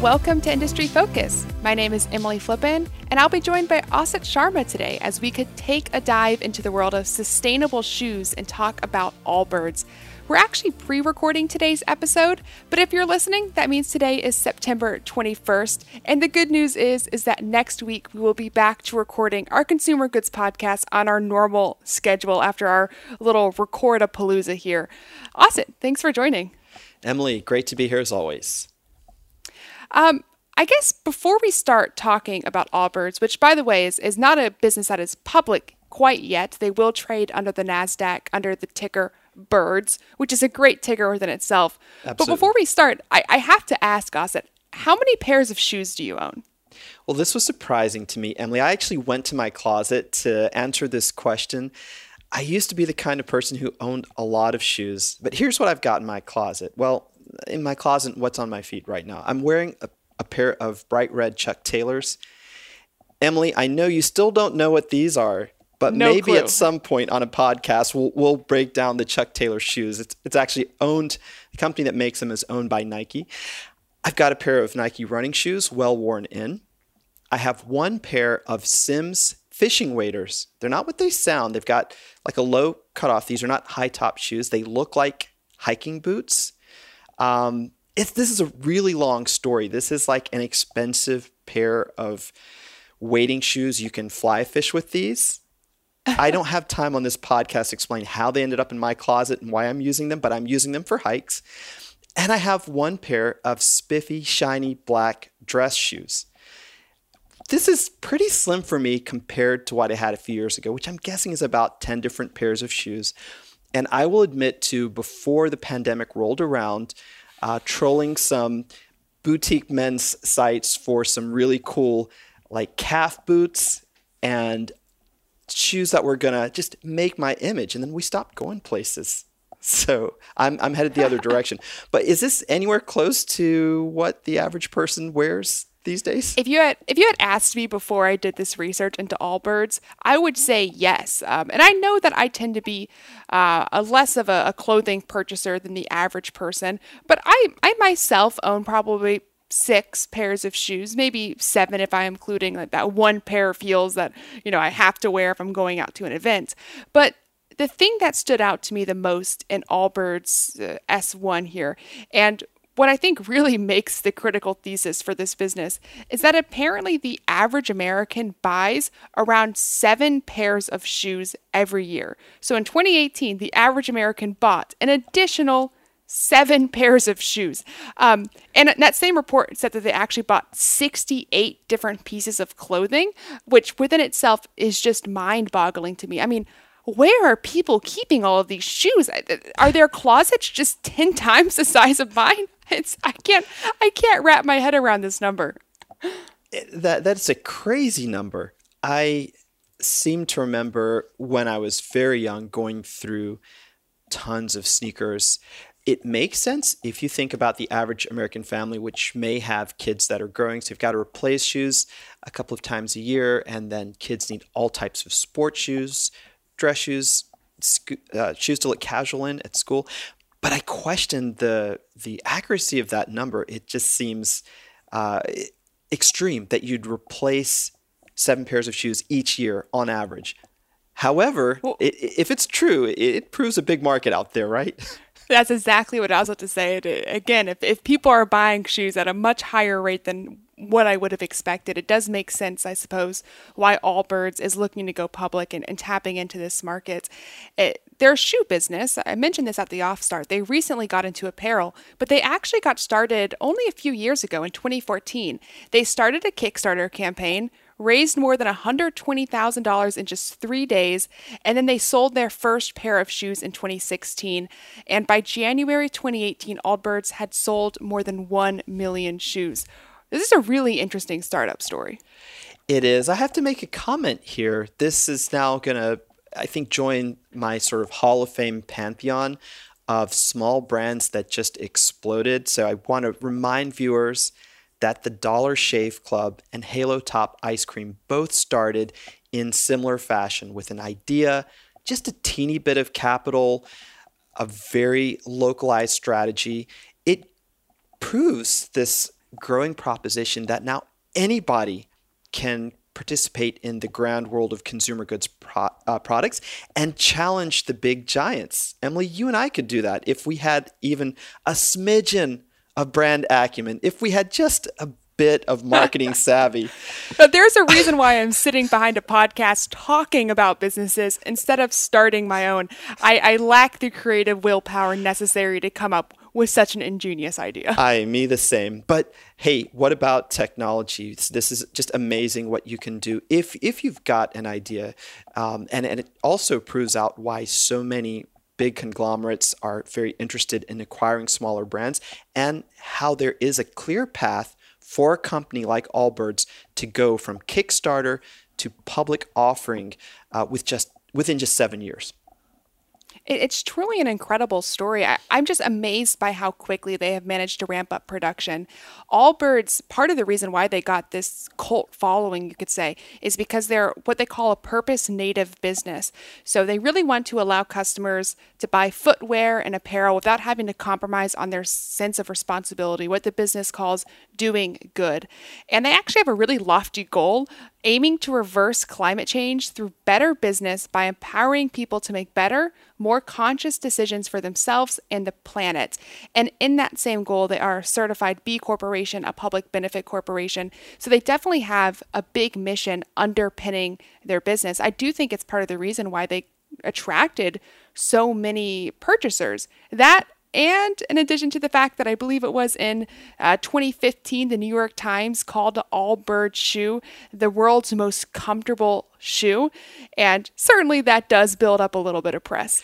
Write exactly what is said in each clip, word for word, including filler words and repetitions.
Welcome to Industry Focus. My name is Emily Flippin, and I'll be joined by Asit Sharma today as we could take a dive into the world of sustainable shoes and talk about Allbirds. We're actually pre-recording today's episode, but if you're listening, that means today is September twenty-first. And the good news is, is that next week we will be back to recording our consumer goods podcast on our normal schedule after our little record-a-palooza here. Asit, thanks for joining. Emily, great to be here as always. Um, I guess before we start talking about Allbirds, which by the way is, is not a business that is public quite yet, they will trade under the NASDAQ under the ticker BIRDS, which is a great ticker within itself. Absolutely. But before we start, I, I have to ask, Asit, how many pairs of shoes do you own? Well, this was surprising to me, Emily. I actually went to my closet to answer this question. I used to be the kind of person who owned a lot of shoes, but here's what I've got in my closet. Well, in my closet, what's on my feet right now? I'm wearing a, a pair of bright red Chuck Taylors. Emily, I know you still don't know what these are, but no maybe clue. At some point on a podcast, we'll, we'll break down the Chuck Taylor shoes. It's, it's actually owned, the company that makes them is owned by Nike. I've got a pair of Nike running shoes, well worn in. I have one pair of Sims fishing waders. They're not what they sound. They've got like a low cutoff. These are not high top shoes. They look like hiking boots. Um, it's, this is a really long story. This is like an expensive pair of wading shoes. You can fly fish with these. I don't have time on this podcast to explain how they ended up in my closet and why I'm using them, but I'm using them for hikes. And I have one pair of spiffy, shiny black dress shoes. This is pretty slim for me compared to what I had a few years ago, which I'm guessing is about ten different pairs of shoes. And I will admit to, before the pandemic rolled around, uh, trolling some boutique men's sites for some really cool like calf boots and shoes that were going to just make my image. And then we stopped going places. So I'm I'm headed the other direction. But is this anywhere close to what the average person wears these days? If you had if you had asked me before I did this research into Allbirds, I would say yes. Um, and I know that I tend to be uh, a less of a, a clothing purchaser than the average person, but I I myself own probably six pairs of shoes, maybe seven if I'm including like that one pair of heels that you know I have to wear if I'm going out to an event. But the thing that stood out to me the most in Allbirds uh, S one here, and what I think really makes the critical thesis for this business is that apparently the average American buys around seven pairs of shoes every year. So in twenty eighteen, the average American bought an additional seven pairs of shoes. Um, and that same report said that they actually bought sixty-eight different pieces of clothing, which within itself is just mind-boggling to me. I mean, where are people keeping all of these shoes? Are their closets just ten times the size of mine? It's, I can't I can't wrap my head around this number. That That's a crazy number. I seem to remember when I was very young going through tons of sneakers. It makes sense if you think about the average American family, which may have kids that are growing. So you've got to replace shoes a couple of times a year, and then kids need all types of sport shoes, dress shoes, sc- uh, shoes to look casual in at school. But I question the the accuracy of that number. It just seems uh, extreme that you'd replace seven pairs of shoes each year on average. However, well, it, if it's true, it, it proves a big market out there, right? That's exactly what I was about to say. Again, if, if people are buying shoes at a much higher rate than what I would have expected, it does make sense, I suppose, why Allbirds is looking to go public and, and tapping into this market. It, their shoe business, I mentioned this at the offstart, they recently got into apparel, but they actually got started only a few years ago in twenty fourteen. They started a Kickstarter campaign, raised more than one hundred twenty thousand dollars in just three days, and then they sold their first pair of shoes in twenty sixteen. And by January twenty eighteen, Allbirds had sold more than one million shoes. This is a really interesting startup story. It is. I have to make a comment here. This is now going to I think, join my sort of Hall of Fame pantheon of small brands that just exploded. So I want to remind viewers that the Dollar Shave Club and Halo Top Ice Cream both started in similar fashion with an idea, just a teeny bit of capital, a very localized strategy. It proves this growing proposition that now anybody can participate in the grand world of consumer goods pro uh, products and challenge the big giants. Emily, you and I could do that if we had even a smidgen of brand acumen, if we had just a bit of marketing savvy. But there's a reason why I'm sitting behind a podcast talking about businesses instead of starting my own. I, I lack the creative willpower necessary to come up with such an ingenious idea. I, me the same. But hey, what about technology? This is just amazing what you can do if if you've got an idea. Um, and, and it also proves out why so many big conglomerates are very interested in acquiring smaller brands and how there is a clear path for a company like Allbirds to go from Kickstarter to public offering uh, with just within just seven years. It's truly an incredible story. I, I'm just amazed by how quickly they have managed to ramp up production. Allbirds, part of the reason why they got this cult following, you could say, is because they're what they call a purpose-native business. So they really want to allow customers to buy footwear and apparel without having to compromise on their sense of responsibility, what the business calls doing good. And they actually have a really lofty goal, aiming to reverse climate change through better business by empowering people to make better, more conscious decisions for themselves and the planet. And in that same goal, they are a certified B Corporation, a public benefit corporation. So they definitely have a big mission underpinning their business. I do think it's part of the reason why they attracted so many purchasers. That And in addition to the fact that I believe it was in uh, twenty fifteen, the New York Times called the Allbirds shoe the world's most comfortable shoe. And certainly that does build up a little bit of press.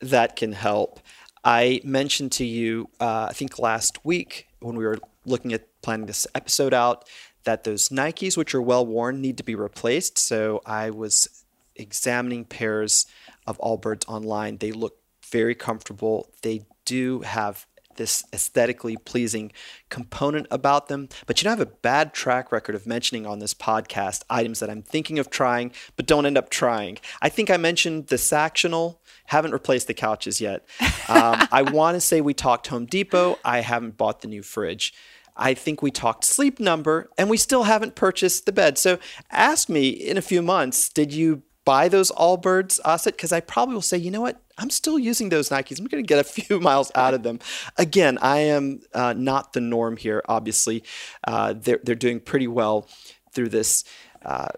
That can help. I mentioned to you, uh, I think last week when we were looking at planning this episode out, that those Nikes, which are well-worn, need to be replaced. So I was examining pairs of Allbirds online. They look very comfortable. They do have this aesthetically pleasing component about them. But you know, I have a bad track record of mentioning on this podcast items that I'm thinking of trying, but don't end up trying. I think I mentioned the Sactional. Haven't replaced the couches yet. Um, I want to say we talked Home Depot. I haven't bought the new fridge. I think we talked Sleep Number, and we still haven't purchased the bed. So ask me in a few months, did you buy those Allbirds, Asit? Because I probably will say, you know what? I'm still using those Nikes. I'm going to get a few miles out of them. Again, I am uh, not the norm here, obviously. Uh, they're, they're doing pretty well through this uh,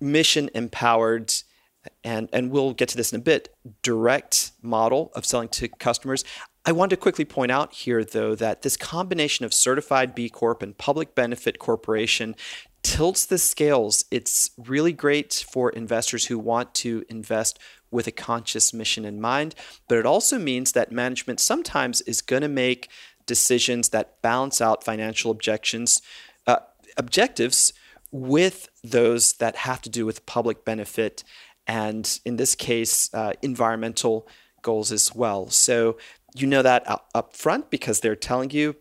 mission-empowered, and, and we'll get to this in a bit, direct model of selling to customers. I want to quickly point out here, though, that this combination of certified B Corp and public benefit corporation tilts the scales. It's really great for investors who want to invest with a conscious mission in mind, but it also means that management sometimes is going to make decisions that balance out financial objections, uh, objectives with those that have to do with public benefit and, in this case, uh, environmental goals as well. So you know that up front because they're telling you,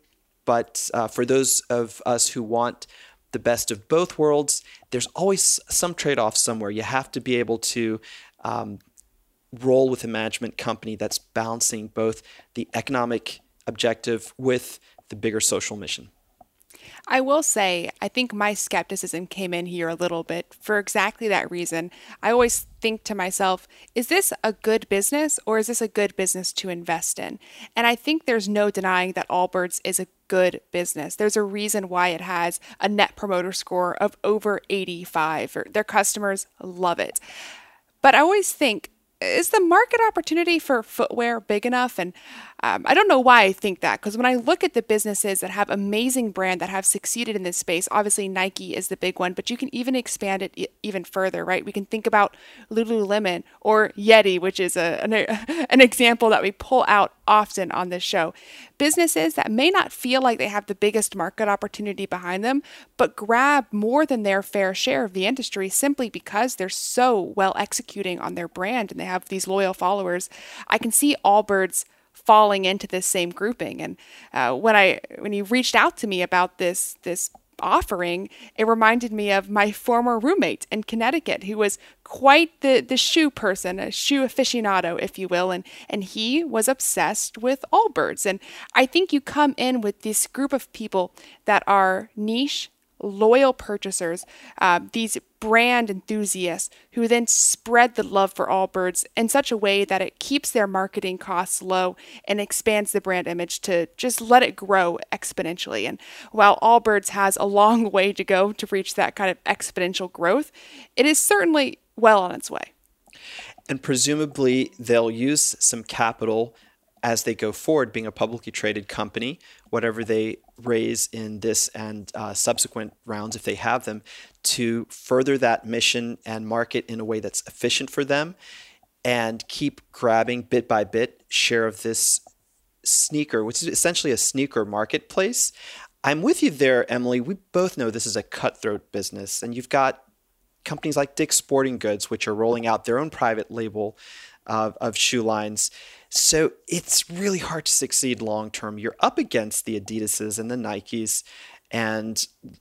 but uh, for those of us who want the best of both worlds, there's always some trade-off somewhere. You have to be able to um, roll with a management company that's balancing both the economic objective with the bigger social mission. I will say, I think my skepticism came in here a little bit for exactly that reason. I always think to myself, is this a good business or is this a good business to invest in? And I think there's no denying that Allbirds is a good business. There's a reason why it has a net promoter score of over eighty-five. Their customers love it. But I always think, is the market opportunity for footwear big enough? And Um, I don't know why I think that, because when I look at the businesses that have amazing brand that have succeeded in this space, obviously Nike is the big one, but you can even expand it e even further, right? We can think about Lululemon or Yeti, which is a, an, an example that we pull out often on this show. Businesses that may not feel like they have the biggest market opportunity behind them, but grab more than their fair share of the industry simply because they're so well executing on their brand and they have these loyal followers. I can see Allbirds falling into this same grouping. And uh, when I when you reached out to me about this this offering, it reminded me of my former roommate in Connecticut, who was quite the the shoe person, a shoe aficionado, if you will, and and he was obsessed with Allbirds. And I think you come in with this group of people that are niche, loyal purchasers, uh, these brand enthusiasts who then spread the love for Allbirds in such a way that it keeps their marketing costs low and expands the brand image to just let it grow exponentially. And while Allbirds has a long way to go to reach that kind of exponential growth, it is certainly well on its way. And presumably they'll use some capital as they go forward, being a publicly traded company, whatever they raise in this and uh, subsequent rounds, if they have them, to further that mission and market in a way that's efficient for them and keep grabbing bit by bit share of this sneaker, which is essentially a sneaker marketplace. I'm with you there, Emily. We both know this is a cutthroat business, and you've got companies like Dick's Sporting Goods, which are rolling out their own private label Of, of shoe lines. So it's really hard to succeed long term. You're up against the Adidases and the Nikes and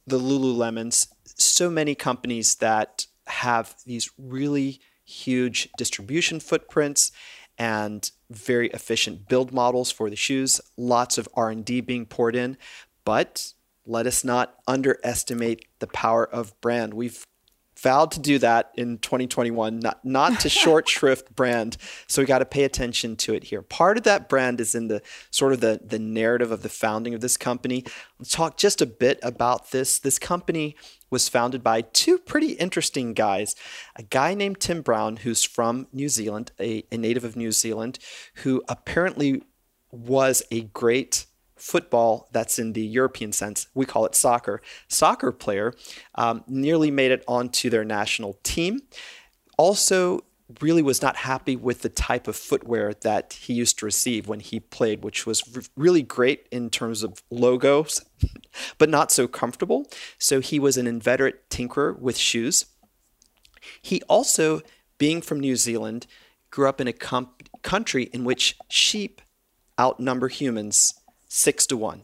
the Lululemons, so many companies that have these really huge distribution footprints and very efficient build models for the shoes, lots of R and D being poured in. But let us not underestimate the power of brand. We've vowed to do that in twenty twenty-one, not, not to short shrift brand. So we got to pay attention to it here. Part of that brand is in the sort of the, the narrative of the founding of this company. Let's talk just a bit about this. This company was founded by two pretty interesting guys, a guy named Tim Brown, who's from New Zealand, a, a native of New Zealand, who apparently was a great football, that's in the European sense, we call it soccer, soccer player, um, nearly made it onto their national team. Also really was not happy with the type of footwear that he used to receive when he played, which was re really great in terms of logos, but not so comfortable. So he was an inveterate tinkerer with shoes. He also, being from New Zealand, grew up in a country in which sheep outnumber humans Six to one.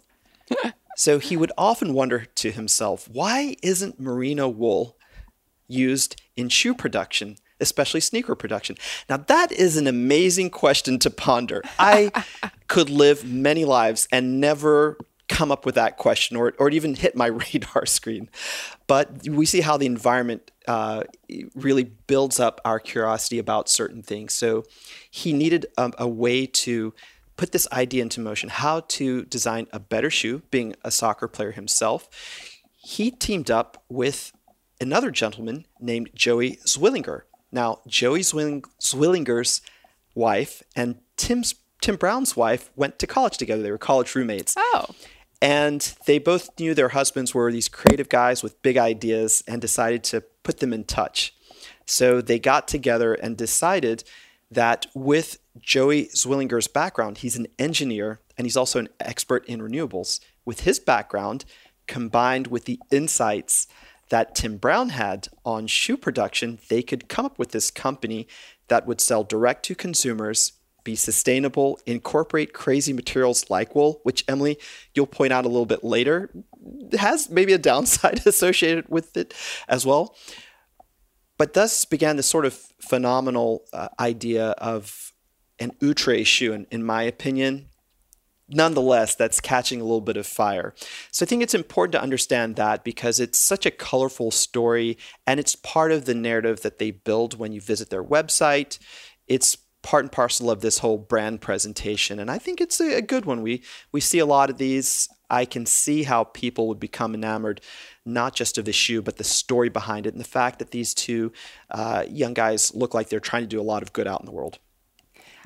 So he would often wonder to himself, why isn't merino wool used in shoe production, especially sneaker production? Now, that is an amazing question to ponder. I could live many lives and never come up with that question or, or even hit my radar screen. But we see how the environment uh, really builds up our curiosity about certain things. So he needed um, a way to put this idea into motion, how to design a better shoe, being a soccer player himself. He teamed up with another gentleman named Joey Zwillinger. Now, Joey Zwilling Zwillinger's wife and Tim's, Tim Brown's wife went to college together. They were college roommates. Oh. And they both knew their husbands were these creative guys with big ideas and decided to put them in touch. So they got together and decided that with Joey Zwillinger's background, he's an engineer and he's also an expert in renewables. With his background, combined with the insights that Tim Brown had on shoe production, they could come up with this company that would sell direct to consumers, be sustainable, incorporate crazy materials like wool, which, Emily, you'll point out a little bit later, has maybe a downside associated with it as well. But thus began this sort of phenomenal uh, idea of an outre shoe, in, in my opinion. Nonetheless, that's catching a little bit of fire. So I think it's important to understand that because it's such a colorful story and it's part of the narrative that they build when you visit their website. It's part and parcel of this whole brand presentation. And I think it's a, a good one. We, we see a lot of these. I can see how people would become enamored, not just of the shoe, but the story behind it and the fact that these two uh, young guys look like they're trying to do a lot of good out in the world.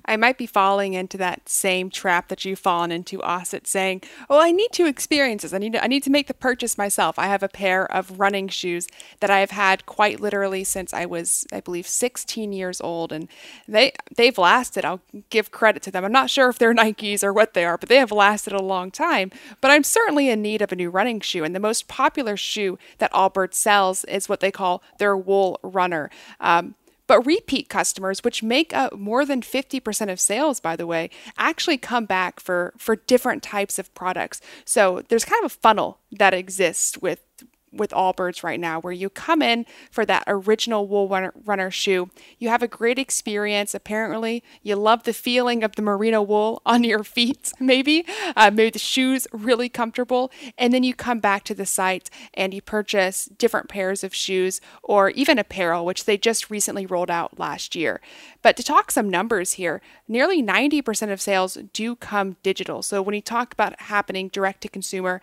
I might be falling into that same trap that you've fallen into, Osset, saying, oh, I need to experience this. I need to, I need to make the purchase myself. I have a pair of running shoes that I have had quite literally since I was, I believe, sixteen years old. And they, they've lasted. I'll give credit to them. I'm not sure if they're Nikes or what they are, but they have lasted a long time. But I'm certainly in need of a new running shoe. And the most popular shoe that Allbirds sells is what they call their wool runner. Um, But repeat customers, which make up more than fifty percent of sales, by the way, actually come back for, for different types of products. So there's kind of a funnel that exists with, with Allbirds right now, where you come in for that original wool runner, runner shoe. You have a great experience. Apparently, you love the feeling of the merino wool on your feet, maybe. Uh, maybe the shoe's really comfortable. And then you come back to the site and you purchase different pairs of shoes or even apparel, which they just recently rolled out last year. But to talk some numbers here, nearly ninety percent of sales do come digital. So when you talk about happening direct to consumer,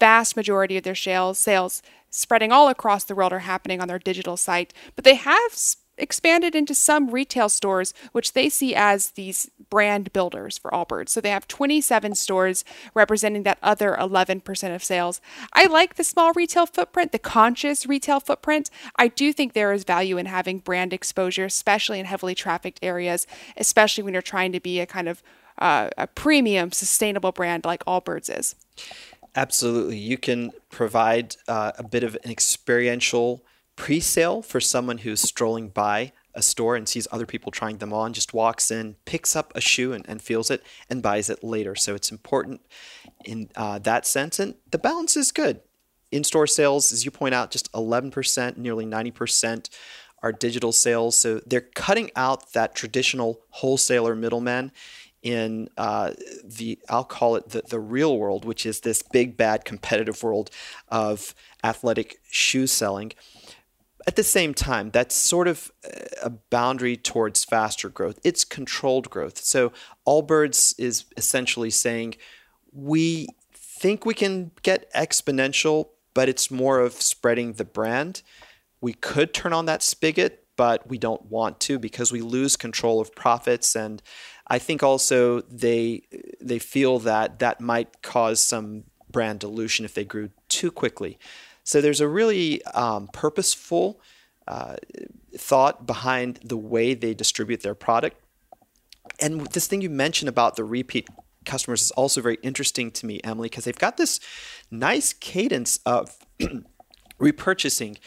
vast majority of their sales, sales spreading all across the world are happening on their digital site, but they have sp- expanded into some retail stores, which they see as these brand builders for Allbirds. So they have twenty-seven stores representing that other eleven percent of sales. I like the small retail footprint, the conscious retail footprint. I do think there is value in having brand exposure, especially in heavily trafficked areas, especially when you're trying to be a kind of uh, a premium, sustainable brand like Allbirds is. Absolutely. You can provide uh, a bit of an experiential pre-sale for someone who's strolling by a store and sees other people trying them on, just walks in, picks up a shoe and, and feels it and buys it later. So it's important in uh, that sense. And the balance is good. In-store sales, as you point out, just eleven percent, nearly ninety percent are digital sales. So they're cutting out that traditional wholesaler middleman in uh, the, I'll call it the, the real world, which is this big, bad, competitive world of athletic shoe selling. At the same time, that's sort of a boundary towards faster growth. It's controlled growth. So Allbirds is essentially saying, we think we can get exponential, but it's more of spreading the brand. We could turn on that spigot, but we don't want to because we lose control of profits. And I think also they they feel that that might cause some brand dilution if they grew too quickly. So there's a really um, purposeful uh, thought behind the way they distribute their product. And this thing you mentioned about the repeat customers is also very interesting to me, Emily, because they've got this nice cadence of repurchasing.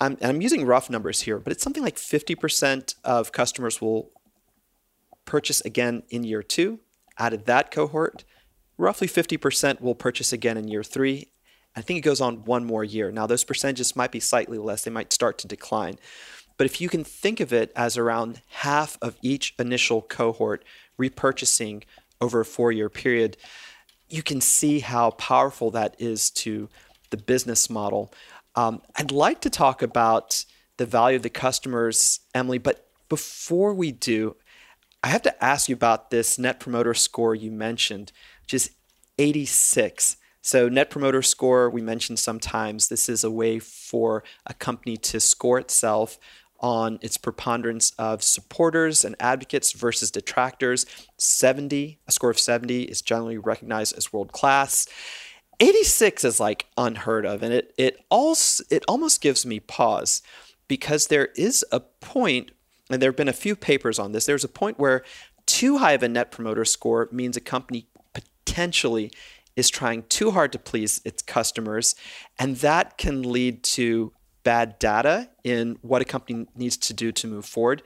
I'm, I'm using rough numbers here, but it's something like fifty percent of customers will purchase again in year two. Out of that cohort, roughly fifty percent will purchase again in year three. I think it goes on one more year. Now, those percentages might be slightly less. They might start to decline. But if you can think of it as around half of each initial cohort repurchasing over a four-year period, you can see how powerful that is to the business model. Um, I'd like to talk about the value of the customers, Emily, but before we do, I have to ask you about this Net Promoter Score you mentioned, which is eighty-six. So Net Promoter Score, we mentioned sometimes, this is a way for a company to score itself on its preponderance of supporters and advocates versus detractors. seventy, a score of seventy is generally recognized as world-class. eighty-six is like unheard of, and it it also, it almost gives me pause because there is a point. And there have been a few papers on this. There's a point where too high of a net promoter score means a company potentially is trying too hard to please its customers. And that can lead to bad data in what a company needs to do to move forward.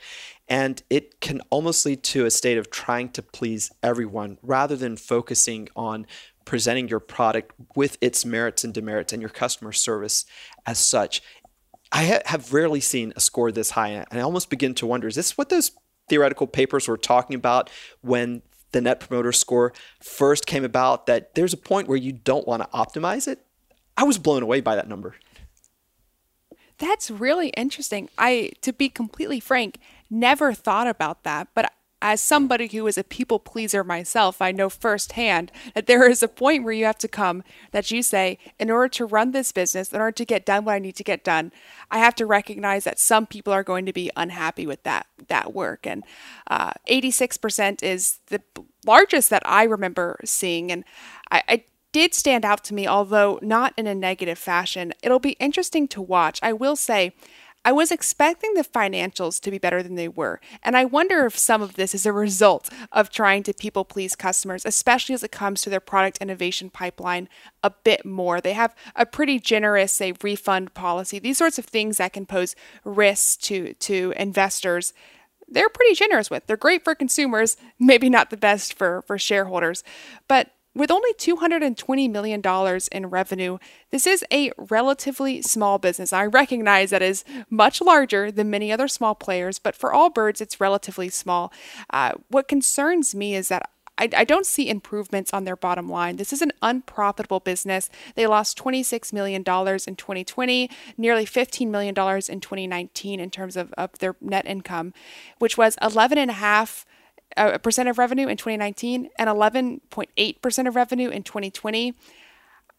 And it can almost lead to a state of trying to please everyone rather than focusing on presenting your product with its merits and demerits and your customer service as such. I have rarely seen a score this high, and I almost begin to wonder, is this what those theoretical papers were talking about when the Net Promoter Score first came about, that there's a point where you don't want to optimize it? I was blown away by that number. That's really interesting. I, to be completely frank, never thought about that, but as somebody who is a people pleaser myself, I know firsthand that there is a point where you have to come that you say, in order to run this business, in order to get done what I need to get done, I have to recognize that some people are going to be unhappy with that that work. And uh, eighty-six percent is the largest that I remember seeing. And I, I did stand out to me, although not in a negative fashion. It'll be interesting to watch. I will say, I was expecting the financials to be better than they were, and I wonder if some of this is a result of trying to people please customers, especially as it comes to their product innovation pipeline a bit more. They have a pretty generous, say, refund policy. These sorts of things that can pose risks to, to investors, they're pretty generous with. They're great for consumers, maybe not the best for, for shareholders. But with only two hundred twenty million dollars in revenue, this is a relatively small business. I recognize that is much larger than many other small players, but for Allbirds, it's relatively small. Uh, what concerns me is that I, I don't see improvements on their bottom line. This is an unprofitable business. They lost twenty-six million dollars in twenty twenty, nearly fifteen million dollars in twenty nineteen in terms of, of their net income, which was eleven point five percent of revenue in twenty nineteen and eleven point eight percent of revenue in twenty twenty.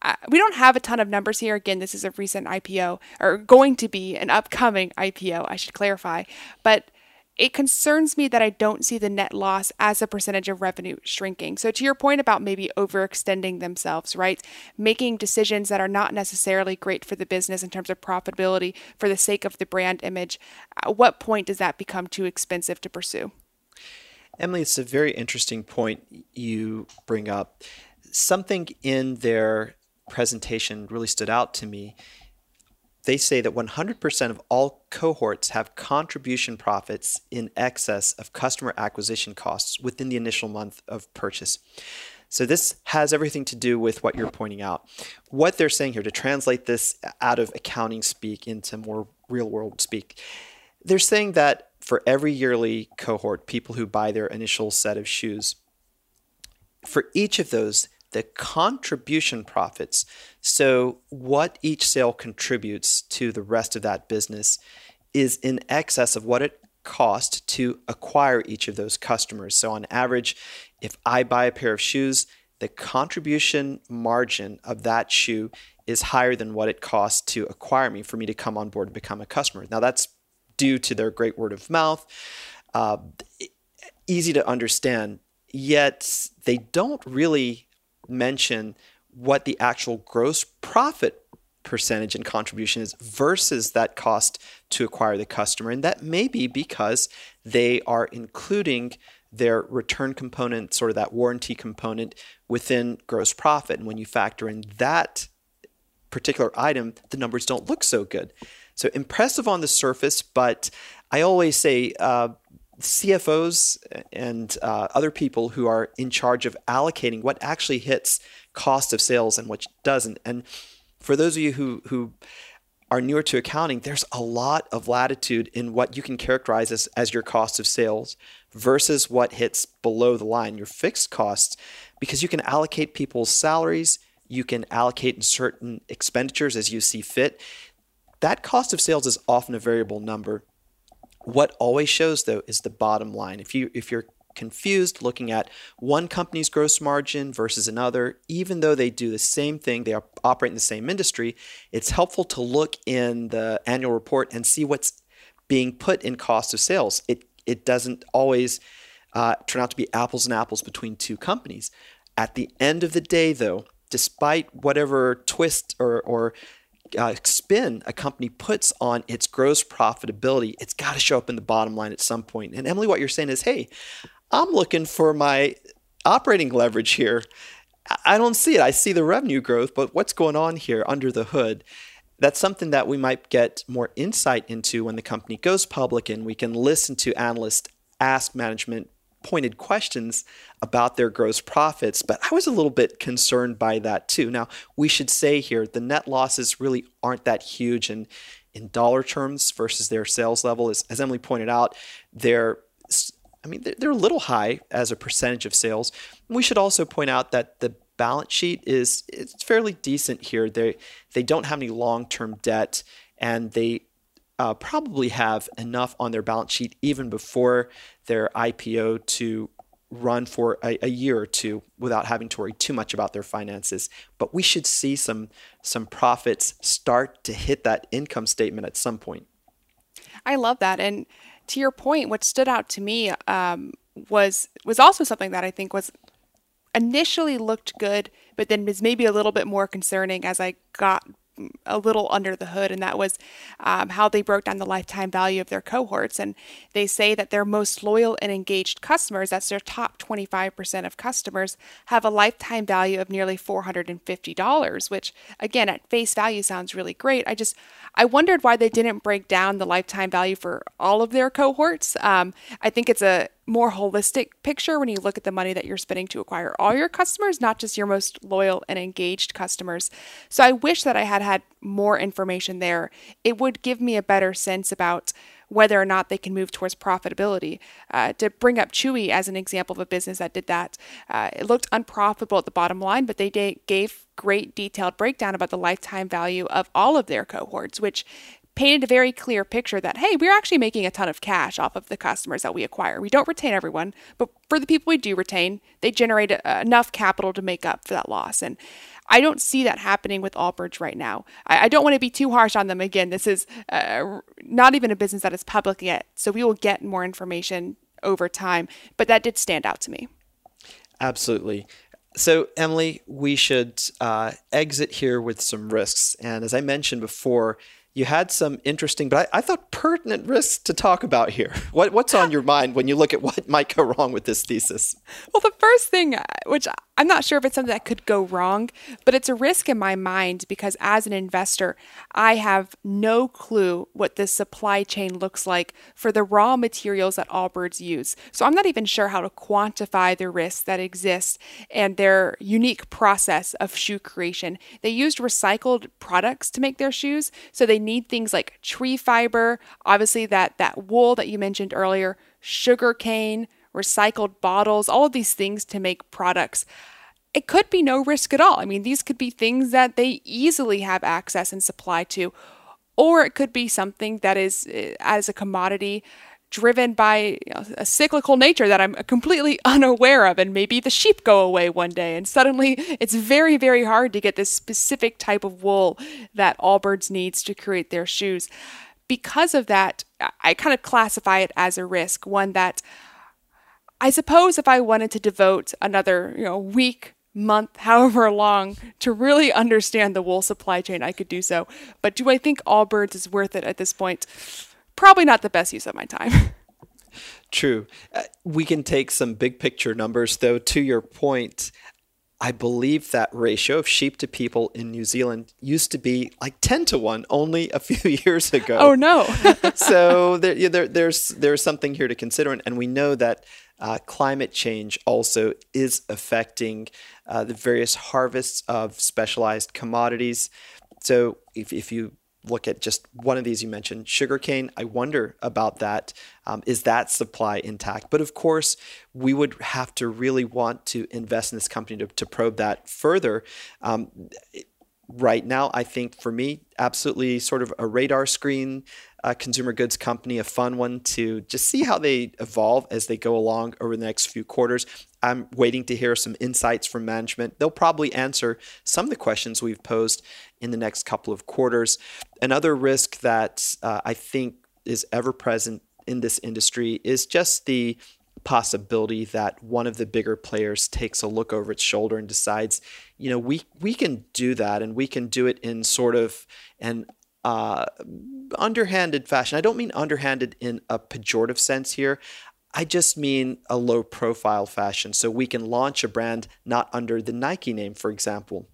Uh, we don't have a ton of numbers here. Again, this is a recent I P O, or going to be an upcoming I P O, I should clarify. But it concerns me that I don't see the net loss as a percentage of revenue shrinking. So to your point about maybe overextending themselves, right? Making decisions that are not necessarily great for the business in terms of profitability for the sake of the brand image. At what point does that become too expensive to pursue? Emily, it's a very interesting point you bring up. Something in their presentation really stood out to me. They say that one hundred percent of all cohorts have contribution profits in excess of customer acquisition costs within the initial month of purchase. So this has everything to do with what you're pointing out. What they're saying here, to translate this out of accounting speak into more real-world speak, they're saying that for every yearly cohort, people who buy their initial set of shoes, for each of those, the contribution profits, so what each sale contributes to the rest of that business, is in excess of what it costs to acquire each of those customers. So on average, if I buy a pair of shoes, the contribution margin of that shoe is higher than what it costs to acquire me, for me to come on board and become a customer. Now that's due to their great word of mouth, uh, easy to understand, yet they don't really mention what the actual gross profit percentage and contribution is versus that cost to acquire the customer. And that may be because they are including their return component, sort of that warranty component, within gross profit. And when you factor in that particular item, the numbers don't look so good. So impressive on the surface, but I always say uh, C F Os and uh, other people who are in charge of allocating what actually hits cost of sales and what doesn't. And for those of you who, who are newer to accounting, there's a lot of latitude in what you can characterize as, as your cost of sales versus what hits below the line, your fixed costs, because you can allocate people's salaries, you can allocate certain expenditures as you see fit. That cost of sales is often a variable number. What always shows, though, is the bottom line. If you, if you're confused looking at one company's gross margin versus another, even though they do the same thing, they are, operate in the same industry, it's helpful to look in the annual report and see what's being put in cost of sales. It, it doesn't always uh, turn out to be apples and apples between two companies. At the end of the day, though, despite whatever twist or, or Uh, spin a company puts on its gross profitability, it's got to show up in the bottom line at some point. And Emily, what you're saying is, hey, I'm looking for my operating leverage here. I don't see it. I see the revenue growth, but what's going on here under the hood? That's something that we might get more insight into when the company goes public, and we can listen to analysts ask management pointed questions about their gross profits, but I was a little bit concerned by that too. Now, we should say here, the net losses really aren't that huge in, in dollar terms versus their sales level. As, as Emily pointed out, they're, I mean, they're, they're a little high as a percentage of sales. And we should also point out that the balance sheet is it's fairly decent here. They, they don't have any long-term debt, and they uh, probably have enough on their balance sheet even before their I P O to run for a, a year or two without having to worry too much about their finances. But we should see some, some profits start to hit that income statement at some point. I love that. And to your point, what stood out to me um, was was also something that I think was initially looked good, but then was maybe a little bit more concerning as I got a little under the hood, and that was um, how they broke down the lifetime value of their cohorts. And they say that their most loyal and engaged customers, that's their top twenty-five percent of customers, have a lifetime value of nearly four hundred fifty dollars, which again, at face value sounds really great. I just, I wondered why they didn't break down the lifetime value for all of their cohorts. Um, I think it's a more holistic picture when you look at the money that you're spending to acquire all your customers, not just your most loyal and engaged customers. So I wish that I had had more information there. It would give me a better sense about whether or not they can move towards profitability. Uh, to bring up Chewy as an example of a business that did that, uh, it looked unprofitable at the bottom line, but they did, gave great detailed breakdown about the lifetime value of all of their cohorts, which painted a very clear picture that, hey, we're actually making a ton of cash off of the customers that we acquire. We don't retain everyone, but for the people we do retain, they generate enough capital to make up for that loss. And I don't see that happening with Allbirds right now. I, I don't want to be too harsh on them. Again, this is uh, not even a business that is public yet, so we will get more information over time, but that did stand out to me. Absolutely. So, Emily, we should uh, exit here with some risks. And as I mentioned before, you had some interesting, but I, I thought pertinent risks to talk about here. What, what's on your mind when you look at what might go wrong with this thesis? Well, the first thing, which I'm not sure if it's something that could go wrong, but it's a risk in my mind because as an investor, I have no clue what this supply chain looks like for the raw materials that Allbirds use. So I'm not even sure how to quantify the risks that exist and their unique process of shoe creation. They used recycled products to make their shoes, so they need things like tree fiber, obviously that that wool that you mentioned earlier, sugar cane, recycled bottles, all of these things to make products. It could be no risk at all. I mean, these could be things that they easily have access and supply to, or it could be something that is as a commodity driven by, you know, a cyclical nature that I'm completely unaware of, and maybe the sheep go away one day and suddenly it's very, very hard to get this specific type of wool that Allbirds needs to create their shoes. Because of that, I kind of classify it as a risk, one that I suppose if I wanted to devote another, you know, week, month, however long, to really understand the wool supply chain, I could do so. But do I think Allbirds is worth it at this point? Probably not the best use of my time. True. Uh, we can take some big picture numbers, though. To your point, I believe that ratio of sheep to people in New Zealand used to be like ten to one only a few years ago. Oh, no. So there, there, there's, there's something here to consider. And, and we know that uh, climate change also is affecting uh, the various harvests of specialized commodities. So if, if you look at just one of these you mentioned, sugarcane, I wonder about that. Um, is that supply intact? But of course, we would have to really want to invest in this company to, to probe that further. Um, right now, I think for me, absolutely sort of a radar screen, a consumer goods company, a fun one to just see how they evolve as they go along over the next few quarters. I'm waiting to hear some insights from management. They'll probably answer some of the questions we've posed in the next couple of quarters. Another risk that uh, I think is ever present in this industry is just the possibility that one of the bigger players takes a look over its shoulder and decides, you know, we we can do that, and we can do it in sort of an uh, underhanded fashion. I don't mean underhanded in a pejorative sense here. I just mean a low profile fashion. So we can launch a brand not under the Nike name, for example.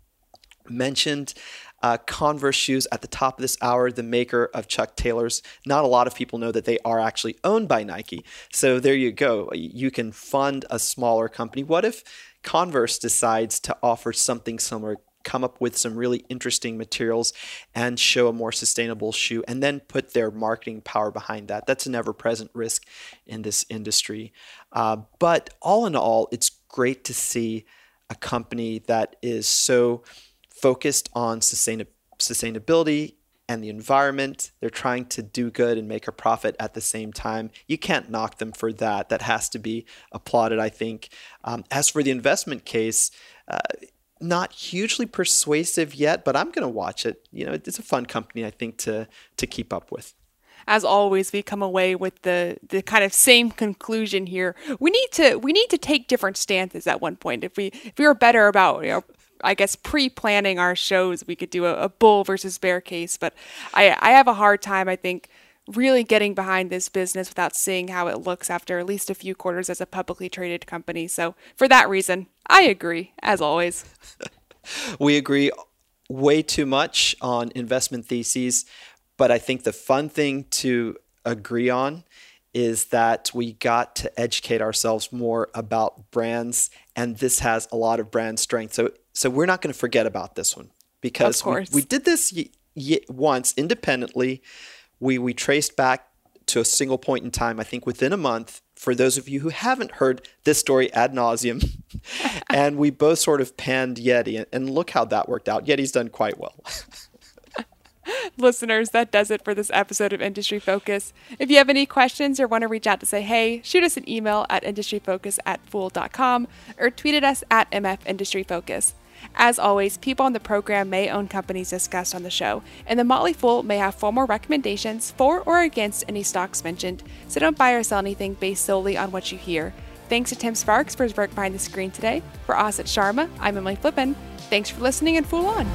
Mentioned uh, Converse shoes at the top of this hour, the maker of Chuck Taylors. Not a lot of people know that they are actually owned by Nike. So there you go. You can fund a smaller company. What if Converse decides to offer something similar, come up with some really interesting materials and show a more sustainable shoe, and then put their marketing power behind that? That's an ever-present risk in this industry. Uh, but all in all, it's great to see a company that is so focused on sustain- sustainability and the environment. They're trying to do good and make a profit at the same time. You can't knock them for that. That has to be applauded, I think. Um, as for the investment case, uh, not hugely persuasive yet, but I'm going to watch it. You know, it's a fun company, I think, to to keep up with. As always, we come away with the, the kind of same conclusion here. We need to we need to take different stances at one point. If we if we were better about, you know, I guess pre-planning our shows, we could do a, a bull versus bear case. But I, I have a hard time, I think, really getting behind this business without seeing how it looks after at least a few quarters as a publicly traded company. So for that reason, I agree, as always. We agree way too much on investment theses. But I think the fun thing to agree on is that we got to educate ourselves more about brands, and this has a lot of brand strength. So so we're not going to forget about this one, because we, we did this y- y- once independently. We we traced back to a single point in time, I think within a month, for those of you who haven't heard this story ad nauseum. And we both sort of panned Yeti, and, and look how that worked out. Yeti's done quite well. Listeners, that does it for this episode of Industry Focus. If you have any questions or want to reach out to say hey, shoot us an email at industryfocus at fool dot com or tweet at us at M F Industry Focus. As always, people on the program may own companies discussed on the show, and the Motley Fool may have formal recommendations for or against any stocks mentioned, so don't buy or sell anything based solely on what you hear. Thanks to Tim Sparks for his work behind the screen today. For Asit Sharma, I'm Emily Flippin. Thanks for listening, and Fool on!